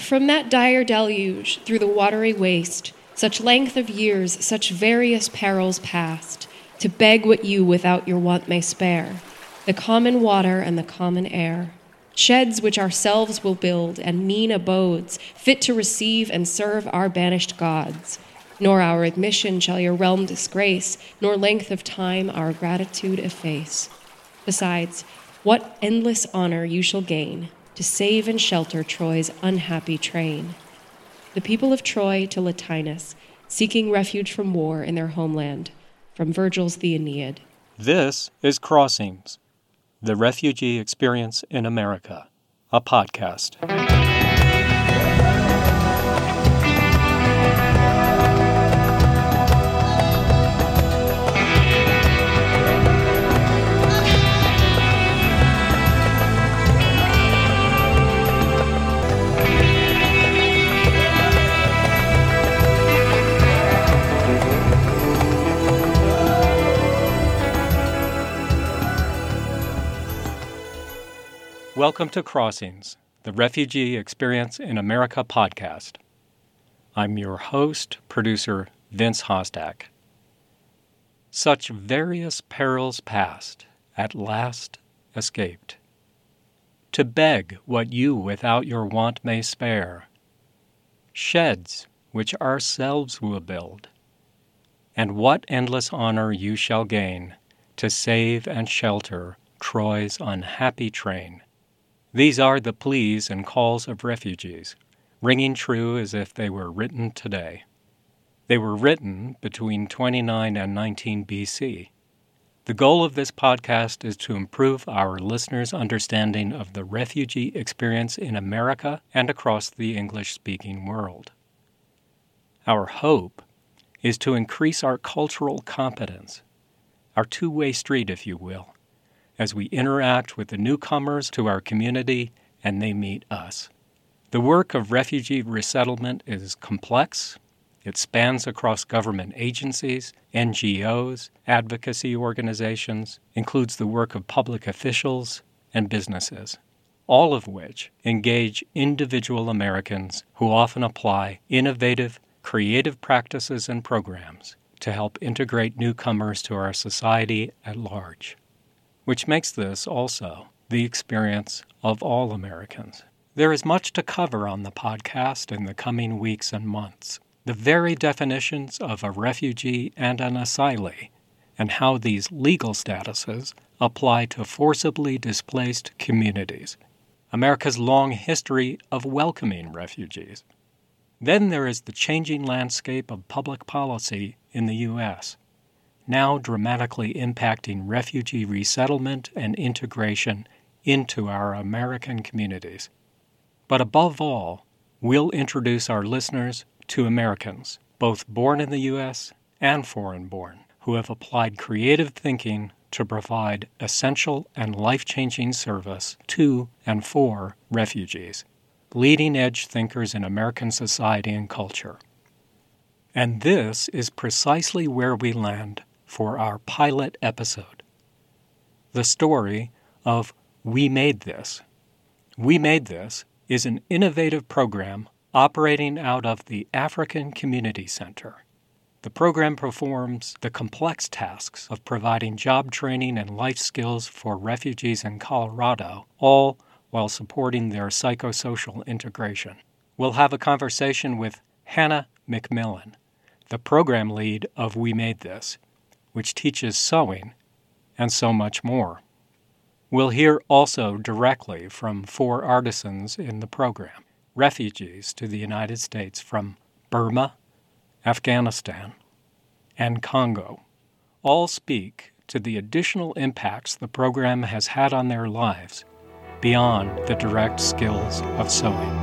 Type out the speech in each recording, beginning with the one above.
From that dire deluge through the watery waste, such length of years, such various perils past, to beg what you without your want may spare, the common water and the common air, sheds which ourselves will build, and mean abodes, fit to receive and serve our banished gods. Nor our admission shall your realm disgrace, nor length of time our gratitude efface. Besides, what endless honor you shall gain, to save and shelter Troy's unhappy train. The people of Troy to Latinus, seeking refuge from war in their homeland, from Virgil's The Aeneid. This is Crossings, the Refugee Experience in America, a podcast. Welcome to Crossings, the Refugee Experience in America podcast. I'm your host, producer Vince Hostak. Such various perils past, at last escaped. To beg what you without your want may spare. Sheds which ourselves will build. And what endless honor you shall gain, to save and shelter Troy's unhappy train. These are the pleas and calls of refugees, ringing true as if they were written today. They were written between 29 and 19 BC. The goal of this podcast is to improve our listeners' understanding of the refugee experience in America and across the English-speaking world. Our hope is to increase our cultural competence, our two-way street, if you will, as we interact with the newcomers to our community and they meet us. The work of refugee resettlement is complex. It spans across government agencies, NGOs, advocacy organizations, includes the work of public officials and businesses, all of which engage individual Americans who often apply innovative, creative practices and programs to help integrate newcomers to our society at large, which makes this also the experience of all Americans. There is much to cover on the podcast in the coming weeks and months. The very definitions of a refugee and an asylee, and how these legal statuses apply to forcibly displaced communities. America's long history of welcoming refugees. Then there is the changing landscape of public policy in the U.S., now dramatically impacting refugee resettlement and integration into our American communities. But above all, we'll introduce our listeners to Americans, both born in the U.S. and foreign-born, who have applied creative thinking to provide essential and life-changing service to and for refugees, leading-edge thinkers in American society and culture. And this is precisely where we land for our pilot episode, the story of We Made This. We Made This is an innovative program operating out of the African Community Center. The program performs the complex tasks of providing job training and life skills for refugees in Colorado, all while supporting their psychosocial integration. We'll have a conversation with Hannah McMillan, the program lead of We Made This, which teaches sewing, and so much more. We'll hear also directly from four artisans in the program, refugees to the United States from Burma, Afghanistan, and Congo. All speak to the additional impacts the program has had on their lives beyond the direct skills of sewing.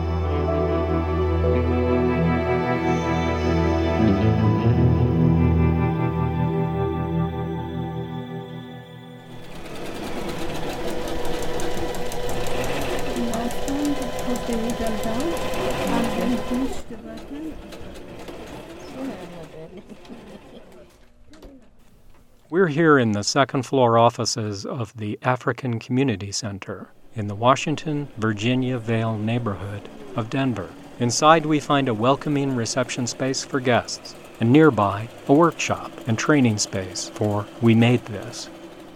We're here in the second-floor offices of the African Community Center in the Washington, Virginia Vale neighborhood of Denver. Inside, we find a welcoming reception space for guests, and nearby, a workshop and training space for We Made This.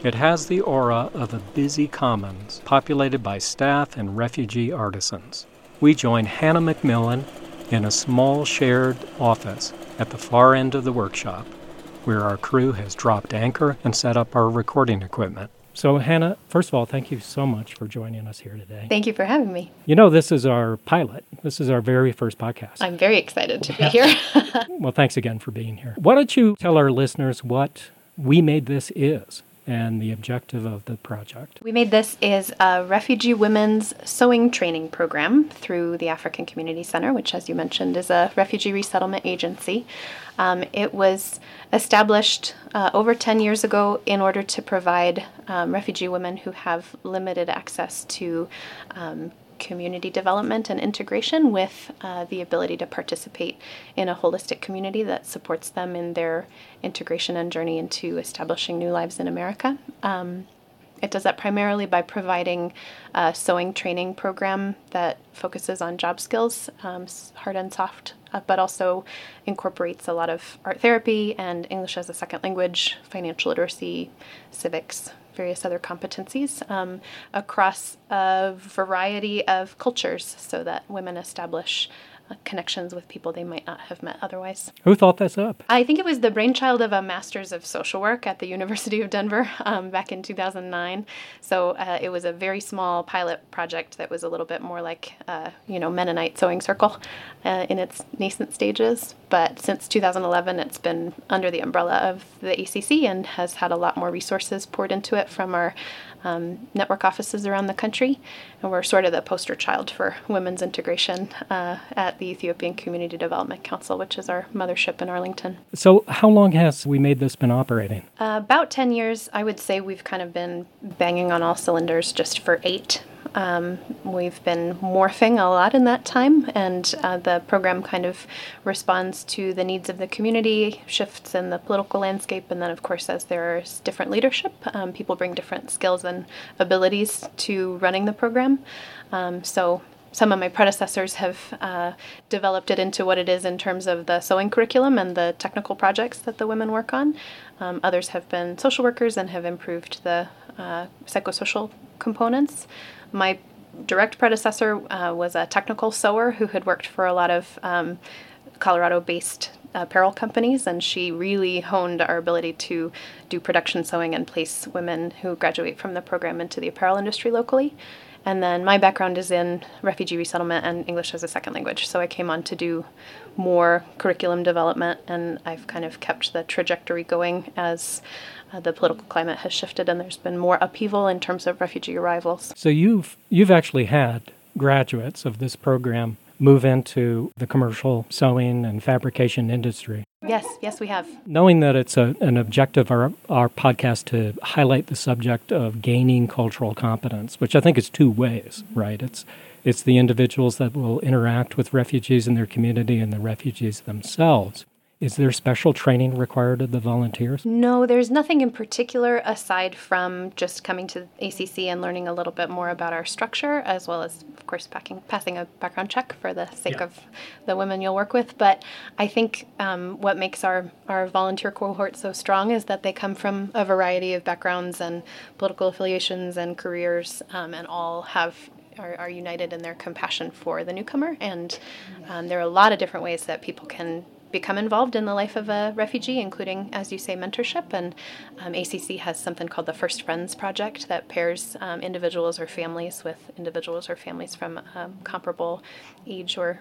It has the aura of a busy commons populated by staff and refugee artisans. We join Hannah McMillan in a small shared office at the far end of the workshop, where our crew has dropped anchor and set up our recording equipment. So, Hannah, first of all, thank you so much for joining us here today. Thank you for having me. You know, this is our pilot. This is our very first podcast. I'm very excited to be here. Well, thanks again for being here. Why don't you tell our listeners what We Made This is and the objective of the project? We Made This is a refugee women's sewing training program through the African Community Center, which, as you mentioned, is a refugee resettlement agency. It was established over 10 years ago in order to provide refugee women who have limited access to community development and integration with the ability to participate in a holistic community that supports them in their integration and journey into establishing new lives in America. It does that primarily by providing a sewing training program that focuses on job skills, hard and soft, but also incorporates a lot of art therapy and English as a second language, financial literacy, civics, various other competencies across a variety of cultures so that women establish connections with people they might not have met otherwise. Who thought this up? I think it was the brainchild of a master's of social work at the University of Denver back in 2009. So it was a very small pilot project that was a little bit more like, Mennonite sewing circle in its nascent stages. But since 2011, it's been under the umbrella of the ACC and has had a lot more resources poured into it from our network offices around the country. And we're sort of the poster child for women's integration at the Ethiopian Community Development Council, which is our mothership in Arlington. So how long has We Made This been operating? About 10 years. I would say we've kind of been banging on all cylinders just for 8. We've been morphing a lot in that time, and the program kind of responds to the needs of the community, shifts in the political landscape, and then, of course, as there's different leadership, people bring different skills and abilities to running the program. So some of my predecessors have developed it into what it is in terms of the sewing curriculum and the technical projects that the women work on. Others have been social workers and have improved the psychosocial components. My direct predecessor was a technical sewer who had worked for a lot of Colorado-based apparel companies, and she really honed our ability to do production sewing and place women who graduate from the program into the apparel industry locally. And then my background is in refugee resettlement and English as a second language, so I came on to do more curriculum development, and I've kind of kept the trajectory going as the political climate has shifted and there's been more upheaval in terms of refugee arrivals. So you've actually had graduates of this program move into the commercial sewing and fabrication industry. Yes, we have. Knowing that it's an objective of our podcast to highlight the subject of gaining cultural competence, which I think is two ways, right? It's the individuals that will interact with refugees in their community and the refugees themselves. Is there special training required of the volunteers? No, there's nothing in particular aside from just coming to ACC and learning a little bit more about our structure, as well as, of course, passing a background check for the sake of the women you'll work with. But I think what makes our volunteer cohort so strong is that they come from a variety of backgrounds and political affiliations and careers, and all are united in their compassion for the newcomer. And there are a lot of different ways that people can become involved in the life of a refugee, including, as you say, mentorship. And ACC has something called the First Friends Project that pairs individuals or families with individuals or families from comparable age or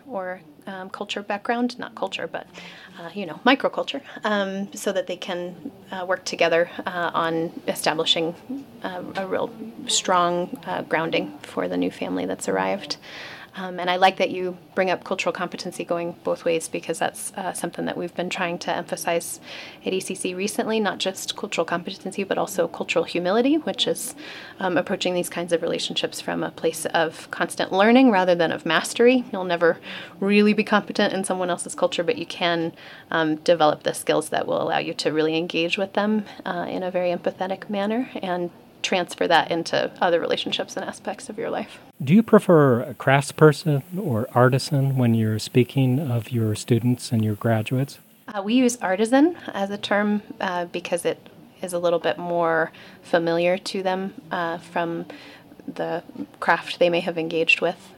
culture background, not culture, but, microculture, so that they can work together on establishing a real strong grounding for the new family that's arrived. And I like that you bring up cultural competency going both ways, because that's something that we've been trying to emphasize at ECC recently, not just cultural competency, but also cultural humility, which is approaching these kinds of relationships from a place of constant learning rather than of mastery. You'll never really be competent in someone else's culture, but you can develop the skills that will allow you to really engage with them in a very empathetic manner and transfer that into other relationships and aspects of your life. Do you prefer a craftsperson or artisan when you're speaking of your students and your graduates? We use artisan as a term because it is a little bit more familiar to them from the craft they may have engaged with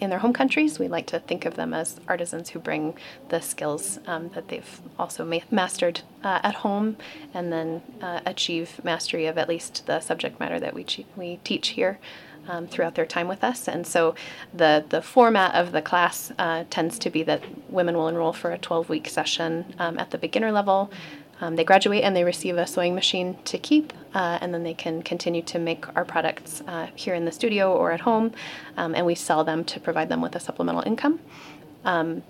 in their home countries. We like to think of them as artisans who bring the skills that they've also mastered at home, and then achieve mastery of at least the subject matter that we teach here throughout their time with us. And so the format of the class tends to be that women will enroll for a 12-week session at the beginner level. They graduate and they receive a sewing machine to keep, and then they can continue to make our products here in the studio or at home, and we sell them to provide them with a supplemental income.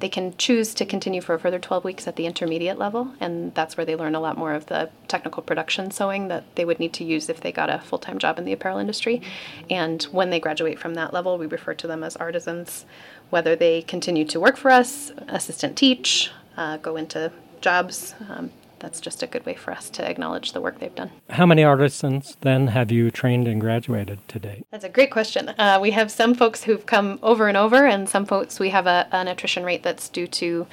They can choose to continue for a further 12 weeks at the intermediate level, and that's where they learn a lot more of the technical production sewing that they would need to use if they got a full-time job in the apparel industry. And when they graduate from that level, we refer to them as artisans, whether they continue to work for us, assistant teach, go into jobs. That's just a good way for us to acknowledge the work they've done. How many artisans, then, have you trained and graduated to date? That's a great question. We have some folks who've come over and over, and some folks we have an attrition rate that's due to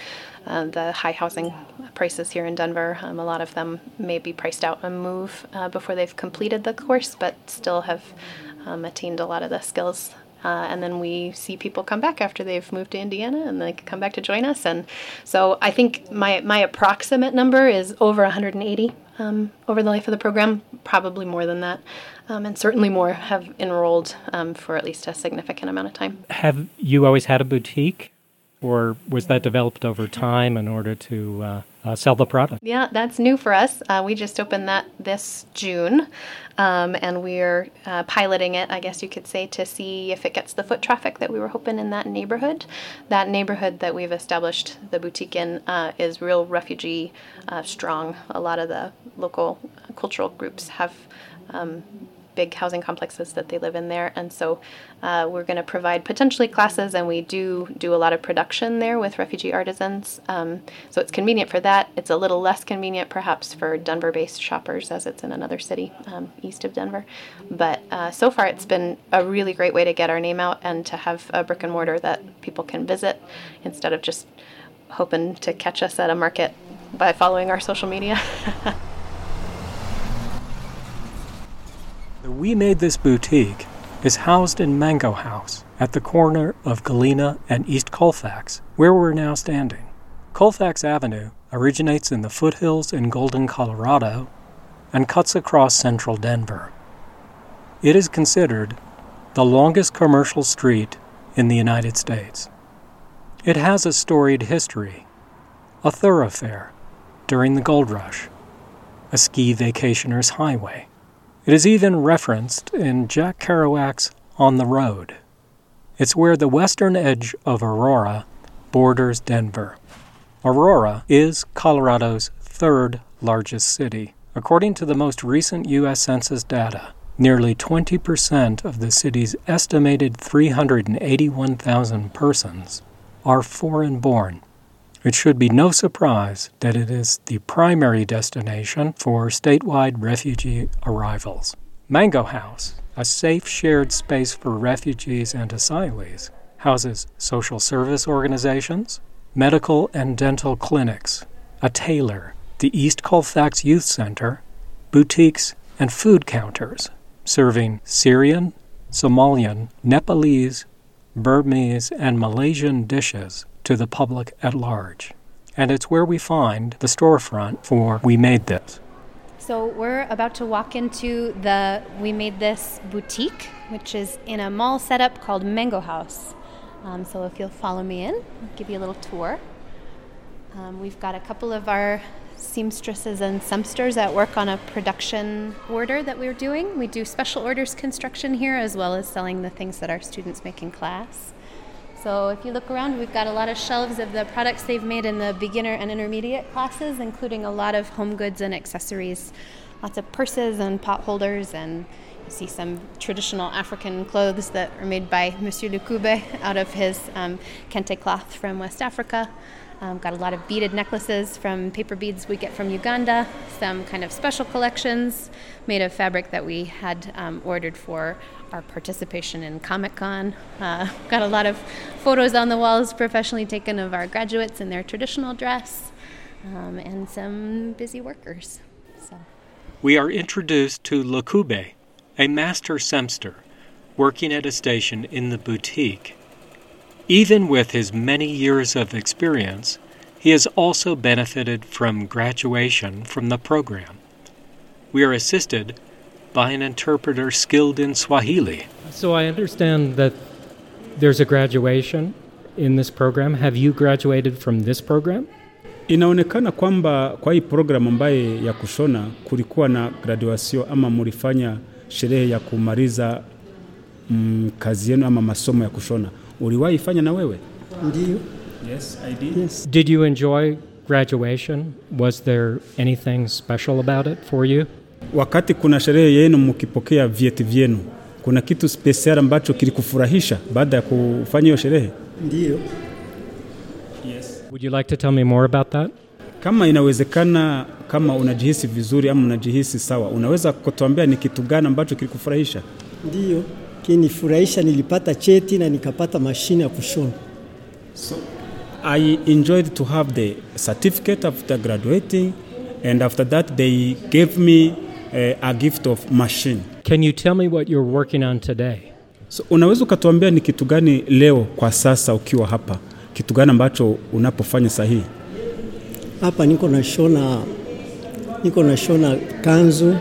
the high housing prices here in Denver. A lot of them may be priced out and move before they've completed the course, but still have attained a lot of the skills. And then we see people come back after they've moved to Indiana, and they come back to join us. And so I think my approximate number is over 180 over the life of the program, probably more than that, and certainly more have enrolled for at least a significant amount of time. Have you always had a boutique, or was that developed over time in order to sell the product? Yeah, that's new for us. We just opened that this June, and we're piloting it, I guess you could say, to see if it gets the foot traffic that we were hoping in that neighborhood. That neighborhood that we've established the boutique in is real refugee strong. A lot of the local cultural groups have big housing complexes that they live in there. And so we're going to provide potentially classes, and we do a lot of production there with refugee artisans. So it's convenient for that. It's a little less convenient perhaps for Denver-based shoppers, as it's in another city east of Denver. But so far it's been a really great way to get our name out and to have a brick and mortar that people can visit instead of just hoping to catch us at a market by following our social media. The We Made This boutique is housed in Mango House at the corner of Galena and East Colfax, where we're now standing. Colfax Avenue originates in the foothills in Golden, Colorado, and cuts across central Denver. It is considered the longest commercial street in the United States. It has a storied history, a thoroughfare during the gold rush, a ski vacationer's highway. It is even referenced in Jack Kerouac's On the Road. It's where the western edge of Aurora borders Denver. Aurora is Colorado's third largest city. According to the most recent U.S. Census data, nearly 20% of the city's estimated 381,000 persons are foreign-born. It should be no surprise that it is the primary destination for statewide refugee arrivals. Mango House, a safe shared space for refugees and asylees, houses social service organizations, medical and dental clinics, a tailor, the East Colfax Youth Center, boutiques, and food counters, serving Syrian, Somalian, Nepalese, Burmese, and Malaysian dishes to the public at large. And it's where we find the storefront for We Made This. So we're about to walk into the We Made This boutique, which is in a mall setup called Mango House. So if you'll follow me in, I'll give you a little tour. We've got a couple of our seamstresses and sempsters at work on a production order that we're doing. We do special orders construction here, as well as selling the things that our students make in class. So if you look around, we've got a lot of shelves of the products they've made in the beginner and intermediate classes, including a lot of home goods and accessories, lots of purses and pot holders, and you see some traditional African clothes that are made by Monsieur Lukube out of his kente cloth from West Africa. Got a lot of beaded necklaces from paper beads we get from Uganda, some kind of special collections made of fabric that we had ordered for our participation in Comic Con. Got a lot of photos on the walls professionally taken of our graduates in their traditional dress, and some busy workers. So. We are introduced to Lukube, a master sempster, working at a station in the boutique. Even with his many years of experience, he has also benefited from graduation from the program. We are assisted by an interpreter skilled in Swahili. So I understand that there's a graduation in this program. Have you graduated from this program? Inaonekana kwamba kwa hii program ambaye ya kushona kulikuwa na graduation ama mulifanya sherehe ya kumaliza kazi yenu ama masomo ya kushona. Uliwaifanya na wewe? Ndiyo. Yes, I did. Yes. Did you enjoy graduation? Was there anything special about it for you? Wakati kuna sherehe yenu mkipokea vyeti vyenu, kuna kitu special ambacho kilikufurahisha baada ya kufanya hiyo sherehe? Ndiyo. Yes. Would you like to tell me more about that? Kama inawezekana, kama unajihisi vizuri ama unajihisi sawa, unaweza kutuambia ni kitu gani ambacho kilikufurahisha? Ndiyo. Kinifurahisha, nilipata cheti na nikapata mashine ya kushona. So I enjoyed to have the certificate after graduating, and after that they gave me a gift of machine. Can you tell me what you're working on today? So unaweza kutuambia ni kitu gani leo kwa sasa ukiwa hapa? Kitu gani ambacho unapofanya sahihi? Hapa niko nashona kanzu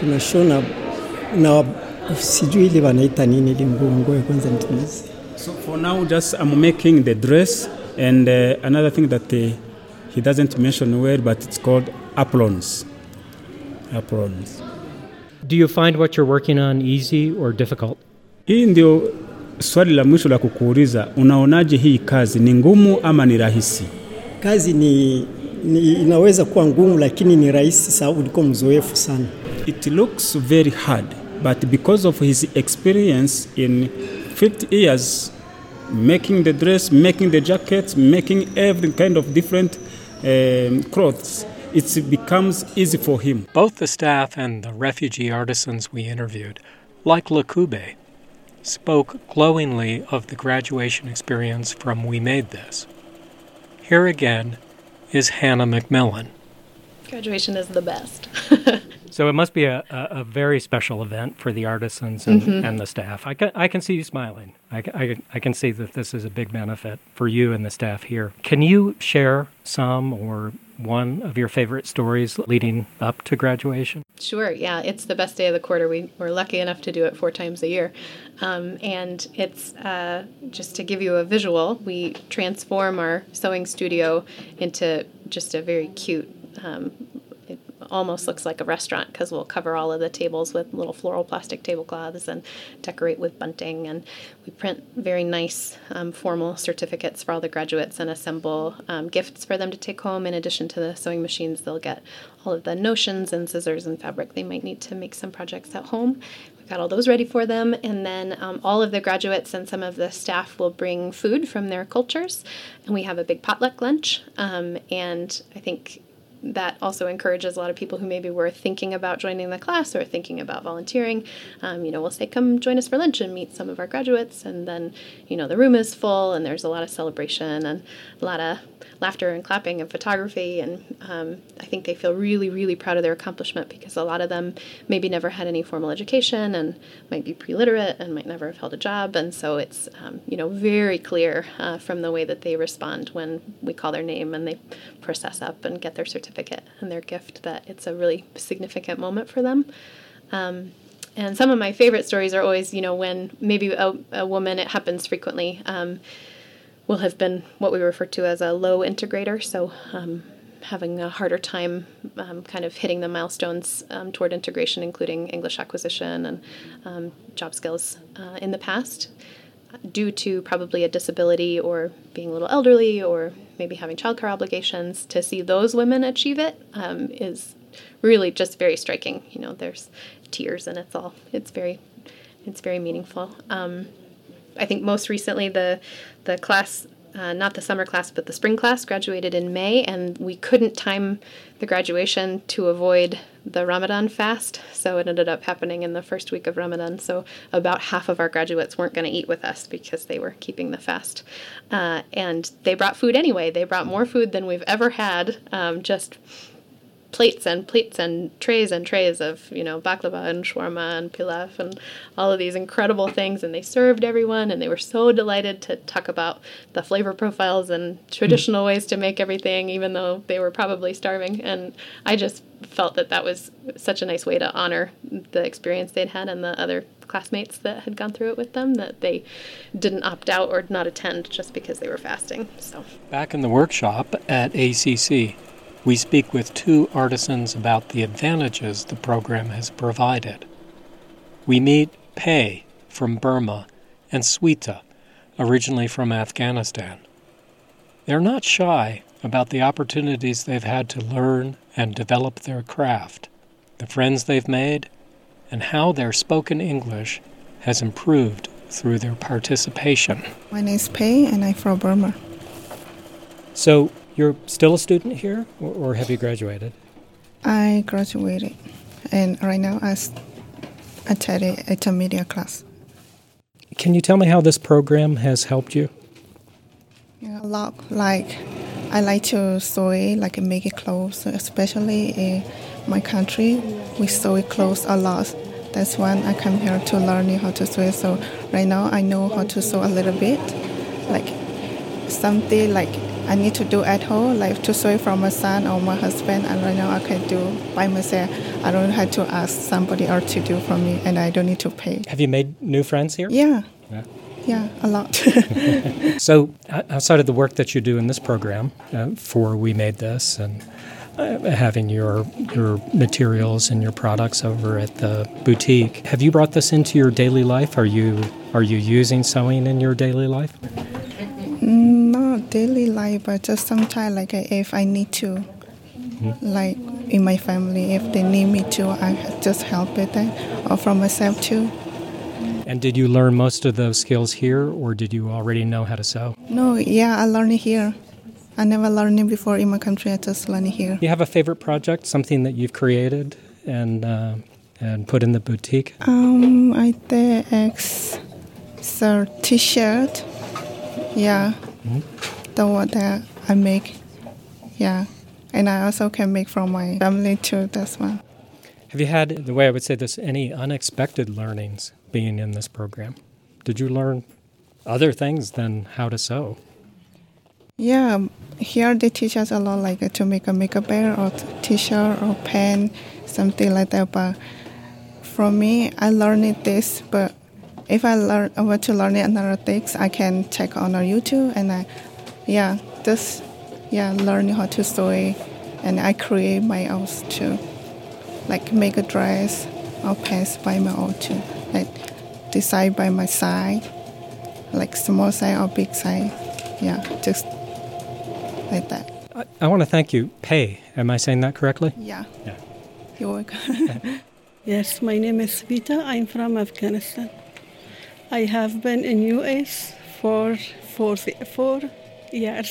tunashona na sijui ile wanaita nini ile mgongo kwanza mtumizi. So for now just I'm making the dress, and another thing that he doesn't mention where, but it's called aprons. Aprons. Do you find what you're working on easy or difficult? Hii ndio swali la mwisho la kukuuliza. Unaonaje hii kazi ni ngumu ama ni rahisi? Kazi ni inaweza kuwa ngumu lakini ni rahisi sababu niko mzoefu sana. It looks very hard, but because of his experience in 50 years making the dress, making the jackets, making every kind of different clothes, it becomes easy for him. Both the staff and the refugee artisans we interviewed, like Lukube, spoke glowingly of the graduation experience from We Made This. Here again is Hannah McMillan. Graduation is the best. So it must be a very special event for the artisans and the staff. I can see you smiling. I can see that this is a big benefit for you and the staff here. Can you share some or one of your favorite stories leading up to graduation? Sure, yeah. It's the best day of the quarter. We're lucky enough to do it 4 times a year. And it's, just to give you a visual, we transform our sewing studio into just a very cute, it almost looks like a restaurant because we'll cover all of the tables with little floral plastic tablecloths and decorate with bunting. And we print very nice formal certificates for all the graduates and assemble gifts for them to take home. In addition to the sewing machines, they'll get all of the notions and scissors and fabric they might need to make some projects at home. Got all those ready for them, and then all of the graduates and some of the staff will bring food from their cultures, and we have a big potluck lunch, and I think that also encourages a lot of people who maybe were thinking about joining the class or thinking about volunteering. We'll say, come join us for lunch and meet some of our graduates. And then, the room is full and there's a lot of celebration and a lot of laughter and clapping and photography. And I think they feel really, really proud of their accomplishment because a lot of them maybe never had any formal education and might be pre-literate and might never have held a job. And so it's, very clear from the way that they respond when we call their name and they process up and get their certificate and their gift, that it's a really significant moment for them. And some of my favorite stories are always, when maybe a woman, it happens frequently, will have been what we refer to as a low integrator. So having a harder time kind of hitting the milestones toward integration, including English acquisition and job skills in the past, due to probably a disability or being a little elderly or maybe having childcare obligations. To see those women achieve it is really just very striking. There's tears and it's very It's very meaningful. I think most recently the class, not the summer class, but the spring class, graduated in May, and we couldn't time the graduation to avoid the Ramadan fast, so it ended up happening in the first week of Ramadan, so about half of our graduates weren't going to eat with us because they were keeping the fast. And they brought food anyway. They brought more food than we've ever had, just plates and plates and trays of, you know, baklava and shawarma and pilaf and all of these incredible things, and they served everyone, and they were so delighted to talk about the flavor profiles and traditional ways to make everything, even though they were probably starving. And I just felt that that was such a nice way to honor the experience they'd had and the other classmates that had gone through it with them, that they didn't opt out or not attend just because they were fasting. So back in the workshop at ACC, we speak with two artisans about the advantages the program has provided. We meet Pei from Burma and Swita, originally from Afghanistan. They're not shy about the opportunities they've had to learn and develop their craft, the friends they've made, and how their spoken English has improved through their participation. My name is Pei, and I'm from Burma. So, you're still a student here, or have you graduated? I graduated, and right now I study at a media class. Can you tell me how this program has helped you? Yeah, a lot. Like, I like to sew it, like make it clothes, especially in my country. We sew it clothes a lot. That's why I come here to learn how to sew. So right now I know how to sew a little bit. Like, something like I need to do at home, like to sew from my son or my husband, and right now I can do by myself. I don't have to ask somebody else to do for me, and I don't need to pay. Have you made new friends here? Yeah, a lot. So outside of the work that you do in this program for We Made This, and having your materials and your products over at the boutique, have you brought this into your daily life? Are you using sewing in your daily life? Not daily life, but just sometimes, like, if I need to, like in my family, if they need me to, I just help with that, or for myself too. And did you learn most of those skills here, or did you already know how to sew? No, I learned it here. I never learned it before in my country. I just learned it here. Do you have a favorite project, something that you've created and put in the boutique? I did a T-shirt. Yeah, the one that I make, and I also can make from my family too, that's one. Have you had, the way I would say this, any unexpected learnings being in this program? Did you learn other things than how to sew? Yeah, here they teach us a lot, like to make a makeup bag or T-shirt or pen, something like that, but for me, I learned this, but if I want to learn another things, I can check on our YouTube, and I learn how to sew, and I create my own too, like make a dress or pants by my own too, like decide by my size, like small size or big size, just like that. I want to thank you, Pei. Am I saying that correctly? Yeah. You're welcome. Yes, my name is Swita. I'm from Afghanistan. I have been in U.S. for four years.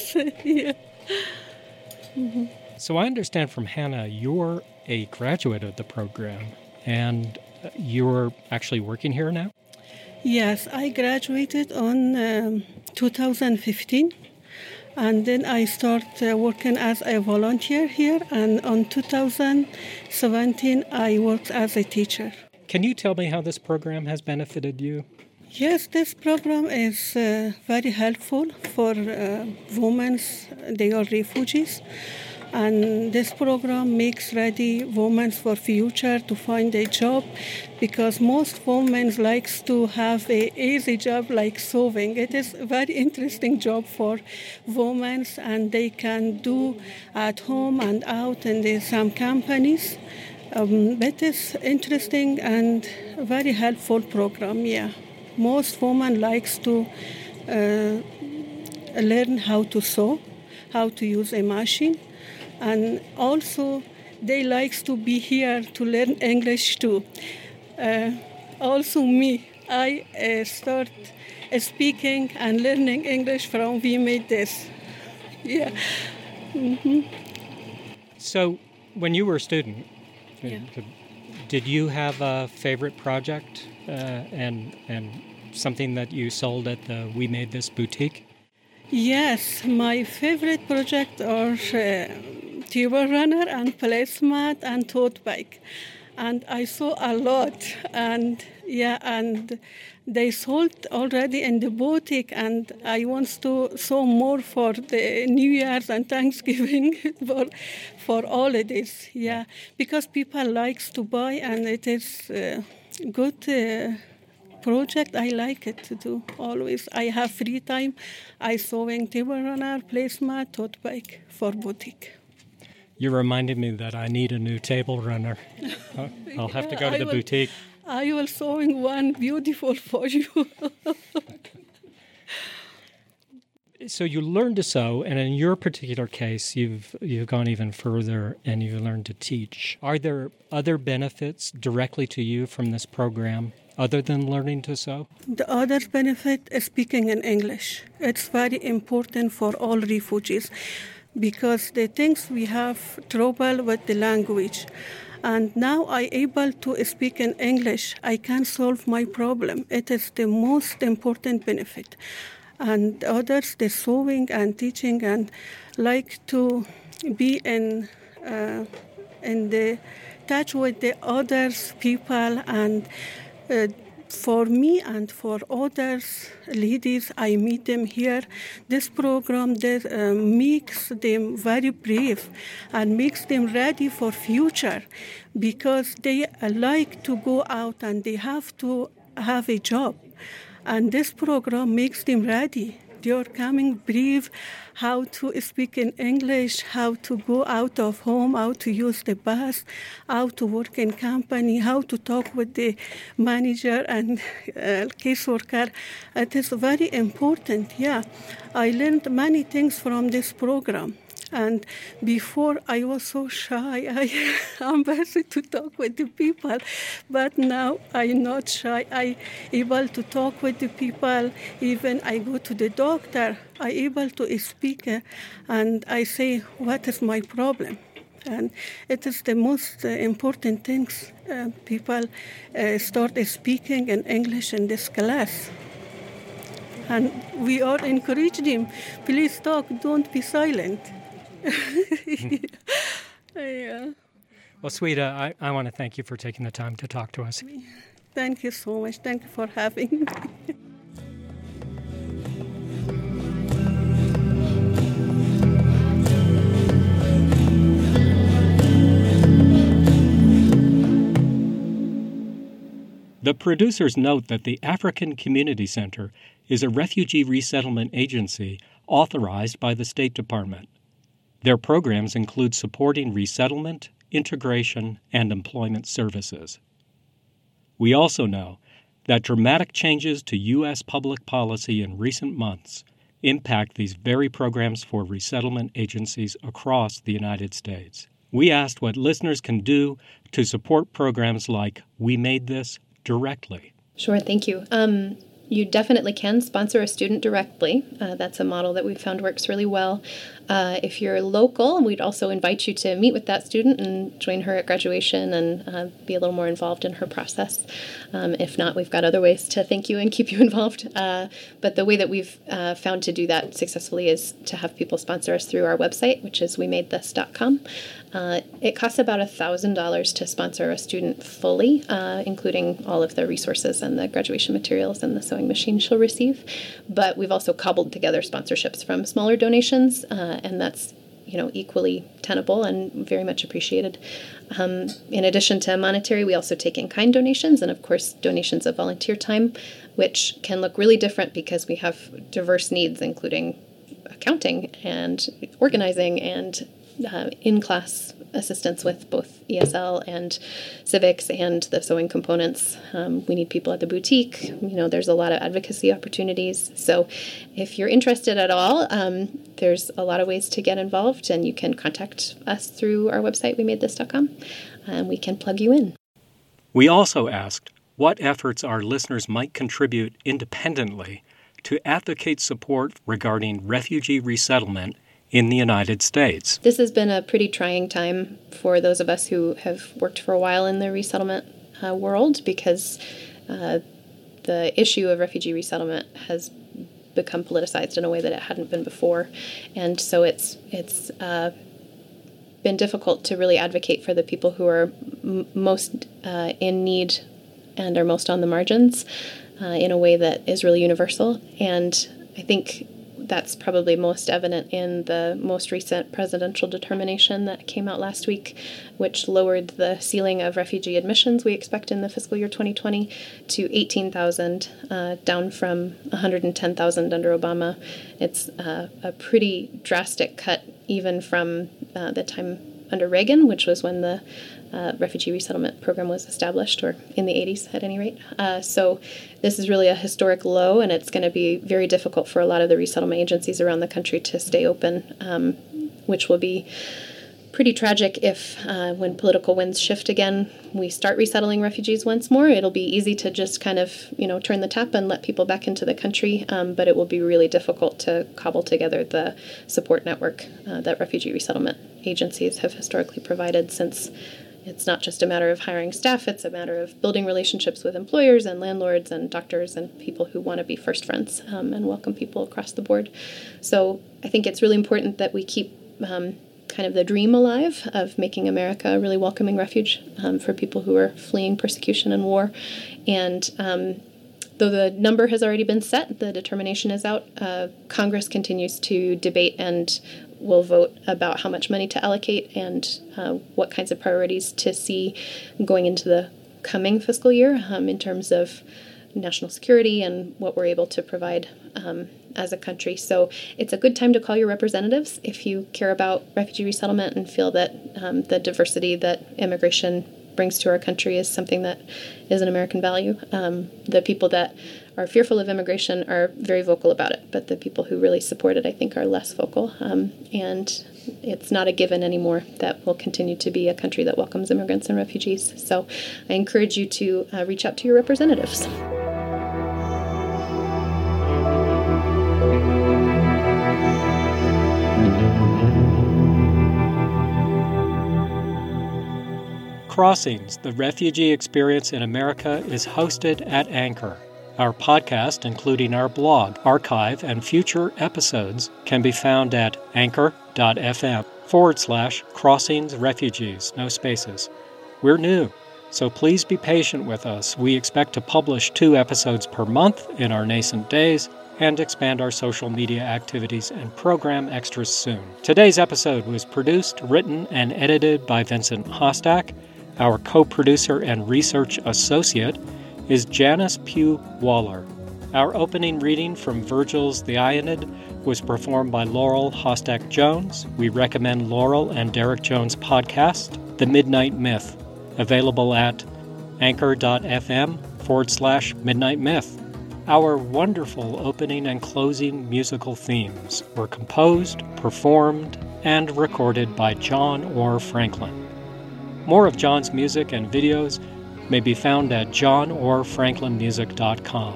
Mm-hmm. So I understand from Hannah, you're a graduate of the program, and you're actually working here now? Yes, I graduated on 2015, and then I started working as a volunteer here, and on 2017 I worked as a teacher. Can you tell me how this program has benefited you? Yes, this program is very helpful for women. They are refugees, and this program makes ready women for future to find a job, because most women likes to have a easy job like sewing. It is a very interesting job for women, and they can do at home and out in some companies. It is interesting and very helpful program, Most women likes to learn how to sew, how to use a machine, and also they likes to be here to learn English too. Also me, I start speaking and learning English from We Made This. Yeah. Mm-hmm. So when you were a student, did you have a favorite project and something that you sold at the We Made This boutique? Yes, my favorite projects are table runner and placemat and tote bike. And I saw a lot, and they sold already in the boutique, and I want to sow more for the New Year's and Thanksgiving for all it is, yeah. Because people likes to buy, and it is a good project. I like it to do always. I have free time. I sewing table runner, placemat, tote bag for boutique. You reminded me that I need a new table runner. I'll have to go to the boutique. I will sewing one beautiful for you. So you learned to sew, and in your particular case, you've gone even further and you've learned to teach. Are there other benefits directly to you from this program other than learning to sew? The other benefit is speaking in English. It's very important for all refugees, because they think we have trouble with the language. And now I able to speak in English. I can solve my problem. It is the most important benefit. And others, the sewing and teaching, and like to be in the touch with the others people. And for me and for others, ladies, I meet them here. This program that makes them very brave and makes them ready for future, because they like to go out and they have to have a job. And this program makes them ready. They are coming brave, how to speak in English, how to go out of home, how to use the bus, how to work in company, how to talk with the manager and caseworker. It is very important, yeah. I learned many things from this program. And before, I was so shy. I am embarrassed to talk with the people. But now, I'm not shy. I'm able to talk with the people. Even I go to the doctor, I'm able to speak. And I say, what is my problem? And it is the most important things. People start speaking in English in this class. And we are encouraging them, please talk, don't be silent. Yeah. Well, Swita, I want to thank you for taking the time to talk to us. Thank you so much. Thank you for having me. The producers note that the African Community Center is a refugee resettlement agency authorized by the State Department. Their programs include supporting resettlement, integration, and employment services. We also know that dramatic changes to U.S. public policy in recent months impact these very programs for resettlement agencies across the United States. We asked what listeners can do to support programs like We Made This directly. Sure, thank you. You definitely can sponsor a student directly. That's a model that we've found works really well. If you're local, we'd also invite you to meet with that student and join her at graduation and be a little more involved in her process. If not, we've got other ways to thank you and keep you involved. But the way that we've found to do that successfully is to have people sponsor us through our website, which is wemadethis.com. It costs about $1,000 to sponsor a student fully, including all of the resources and the graduation materials and the sewing machine she'll receive. But we've also cobbled together sponsorships from smaller donations, and that's equally tenable and very much appreciated. In addition to monetary, we also take in-kind donations and, of course, donations of volunteer time, which can look really different because we have diverse needs, including accounting and organizing and in-class assistance with both ESL and civics and the sewing components. We need people at the boutique. There's a lot of advocacy opportunities. So if you're interested at all, there's a lot of ways to get involved, and you can contact us through our website, wemadethis.com, and we can plug you in. We also asked what efforts our listeners might contribute independently to advocate support regarding refugee resettlement in the United States. This has been a pretty trying time for those of us who have worked for a while in the resettlement world because the issue of refugee resettlement has become politicized in a way that it hadn't been before. And so it's been difficult to really advocate for the people who are most in need and are most on the margins in a way that is really universal. And I think that's probably most evident in the most recent presidential determination that came out last week, which lowered the ceiling of refugee admissions we expect in the fiscal year 2020 to 18,000, down from 110,000 under Obama. It's a pretty drastic cut even from the time under Reagan, which was when the refugee resettlement program was established, or in the 80s at any rate. So this is really a historic low, and it's going to be very difficult for a lot of the resettlement agencies around the country to stay open, which will be pretty tragic if when political winds shift again, we start resettling refugees once more. It'll be easy to just kind of, turn the tap and let people back into the country, but it will be really difficult to cobble together the support network that refugee resettlement agencies have historically provided, since it's not just a matter of hiring staff, it's a matter of building relationships with employers and landlords and doctors and people who want to be first friends and welcome people across the board. So I think it's really important that we keep kind of the dream alive of making America a really welcoming refuge for people who are fleeing persecution and war. And though the number has already been set, the determination is out, Congress continues to debate and will vote about how much money to allocate and what kinds of priorities to see going into the coming fiscal year in terms of national security and what we're able to provide as a country. So it's a good time to call your representatives if you care about refugee resettlement and feel that the diversity that immigration brings to our country is something that is an American value. The people that are fearful of immigration are very vocal about it, but the people who really support it, I think, are less vocal. And it's not a given anymore that we'll continue to be a country that welcomes immigrants and refugees. So I encourage you to reach out to your representatives. Crossings, the refugee experience in America, is hosted at Anchor. Our podcast, including our blog, archive, and future episodes, can be found at anchor.fm/crossingsrefugees, no spaces. We're new, so please be patient with us. We expect to publish 2 episodes per month in our nascent days and expand our social media activities and program extras soon. Today's episode was produced, written, and edited by Vincent Hostak. Our co-producer and research associate is Janice Pugh Waller. Our opening reading from Virgil's The Aeneid was performed by Laurel Hostak-Jones. We recommend Laurel and Derek Jones' podcast, The Midnight Myth, available at anchor.fm/midnight myth. Our wonderful opening and closing musical themes were composed, performed, and recorded by John Orr Franklin. More of John's music and videos may be found at johnorrfranklinmusic.com.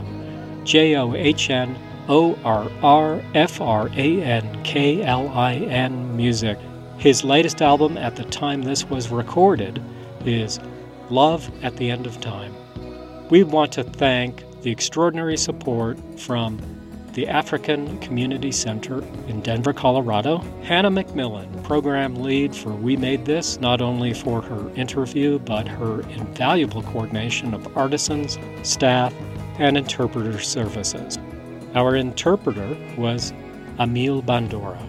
JOHNORRFRANKLIN music. His latest album at the time this was recorded is Love at the End of Time. We want to thank the extraordinary support from the African Community Center in Denver, Colorado. Hannah McMillan, program lead for We Made This, not only for her interview, but her invaluable coordination of artisans, staff, and interpreter services. Our interpreter was Amil Bandora.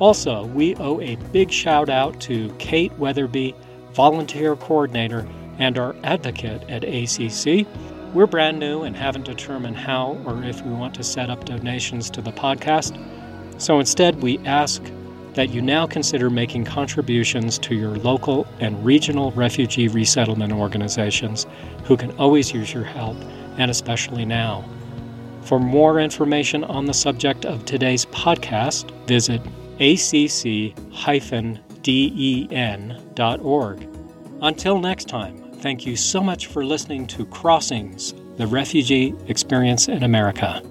Also, we owe a big shout out to Kate Weatherby, volunteer coordinator and our advocate at ACC. We're brand new and haven't determined how or if we want to set up donations to the podcast, so instead we ask that you now consider making contributions to your local and regional refugee resettlement organizations who can always use your help, and especially now. For more information on the subject of today's podcast, visit acc-den.org. Until next time, Thank you so much for listening to Crossings, the Refugee Experience in America.